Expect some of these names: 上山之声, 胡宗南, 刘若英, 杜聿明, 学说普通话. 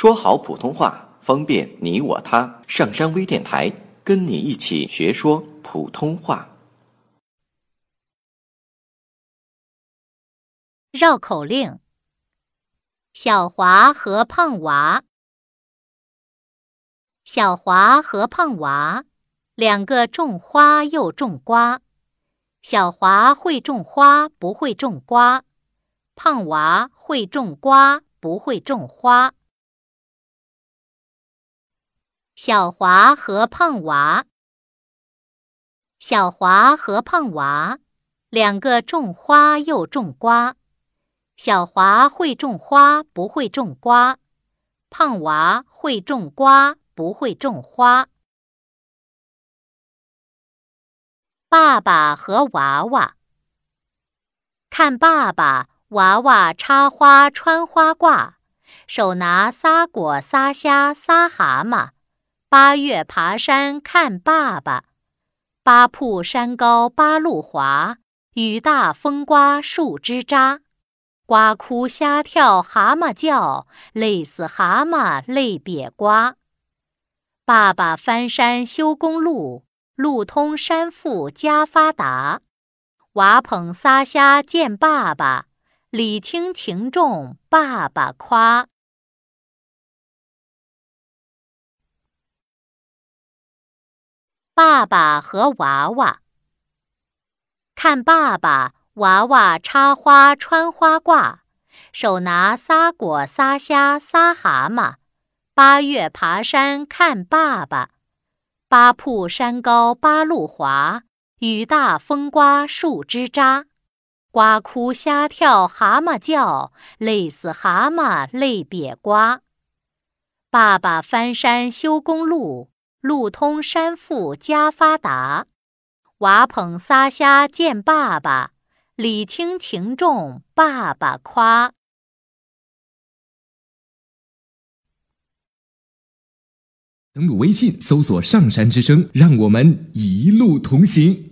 说好普通话，方便你我他。上山微电台，跟你一起学说普通话。绕口令：小华和胖娃。小华和胖娃，两个种花又种瓜。小华会种花，不会种瓜；胖娃会种瓜，不会种花。小华和胖娃，小华和胖娃，两个种花又种瓜。小华会种花，不会种瓜；胖娃会种瓜，不会种花。爸爸和娃娃，看爸爸，娃娃插花穿花褂，手拿撒果撒虾撒蛤蟆，8月爬山看爸爸，八瀑山高八路滑，雨大风刮树枝扎，瓜哭虾跳蛤蟆叫，累死蛤蟆累瘪瓜。爸爸翻山修公路，路通山富家发达，娃捧撒虾见爸爸，礼轻情重爸爸夸。爸爸和娃娃，看爸爸，娃娃插花穿花褂，手拿撒果撒虾撒蛤蟆，8月爬山看爸爸，八瀑山高八路滑，雨大风刮树枝扎，瓜哭虾跳蛤蟆叫，累死蛤蟆累瘪瓜。爸爸翻山修公路，路通山富家发达，娃捧撒虾见爸爸，礼轻情重爸爸夸。登录微信搜索上山之声，让我们一路同行。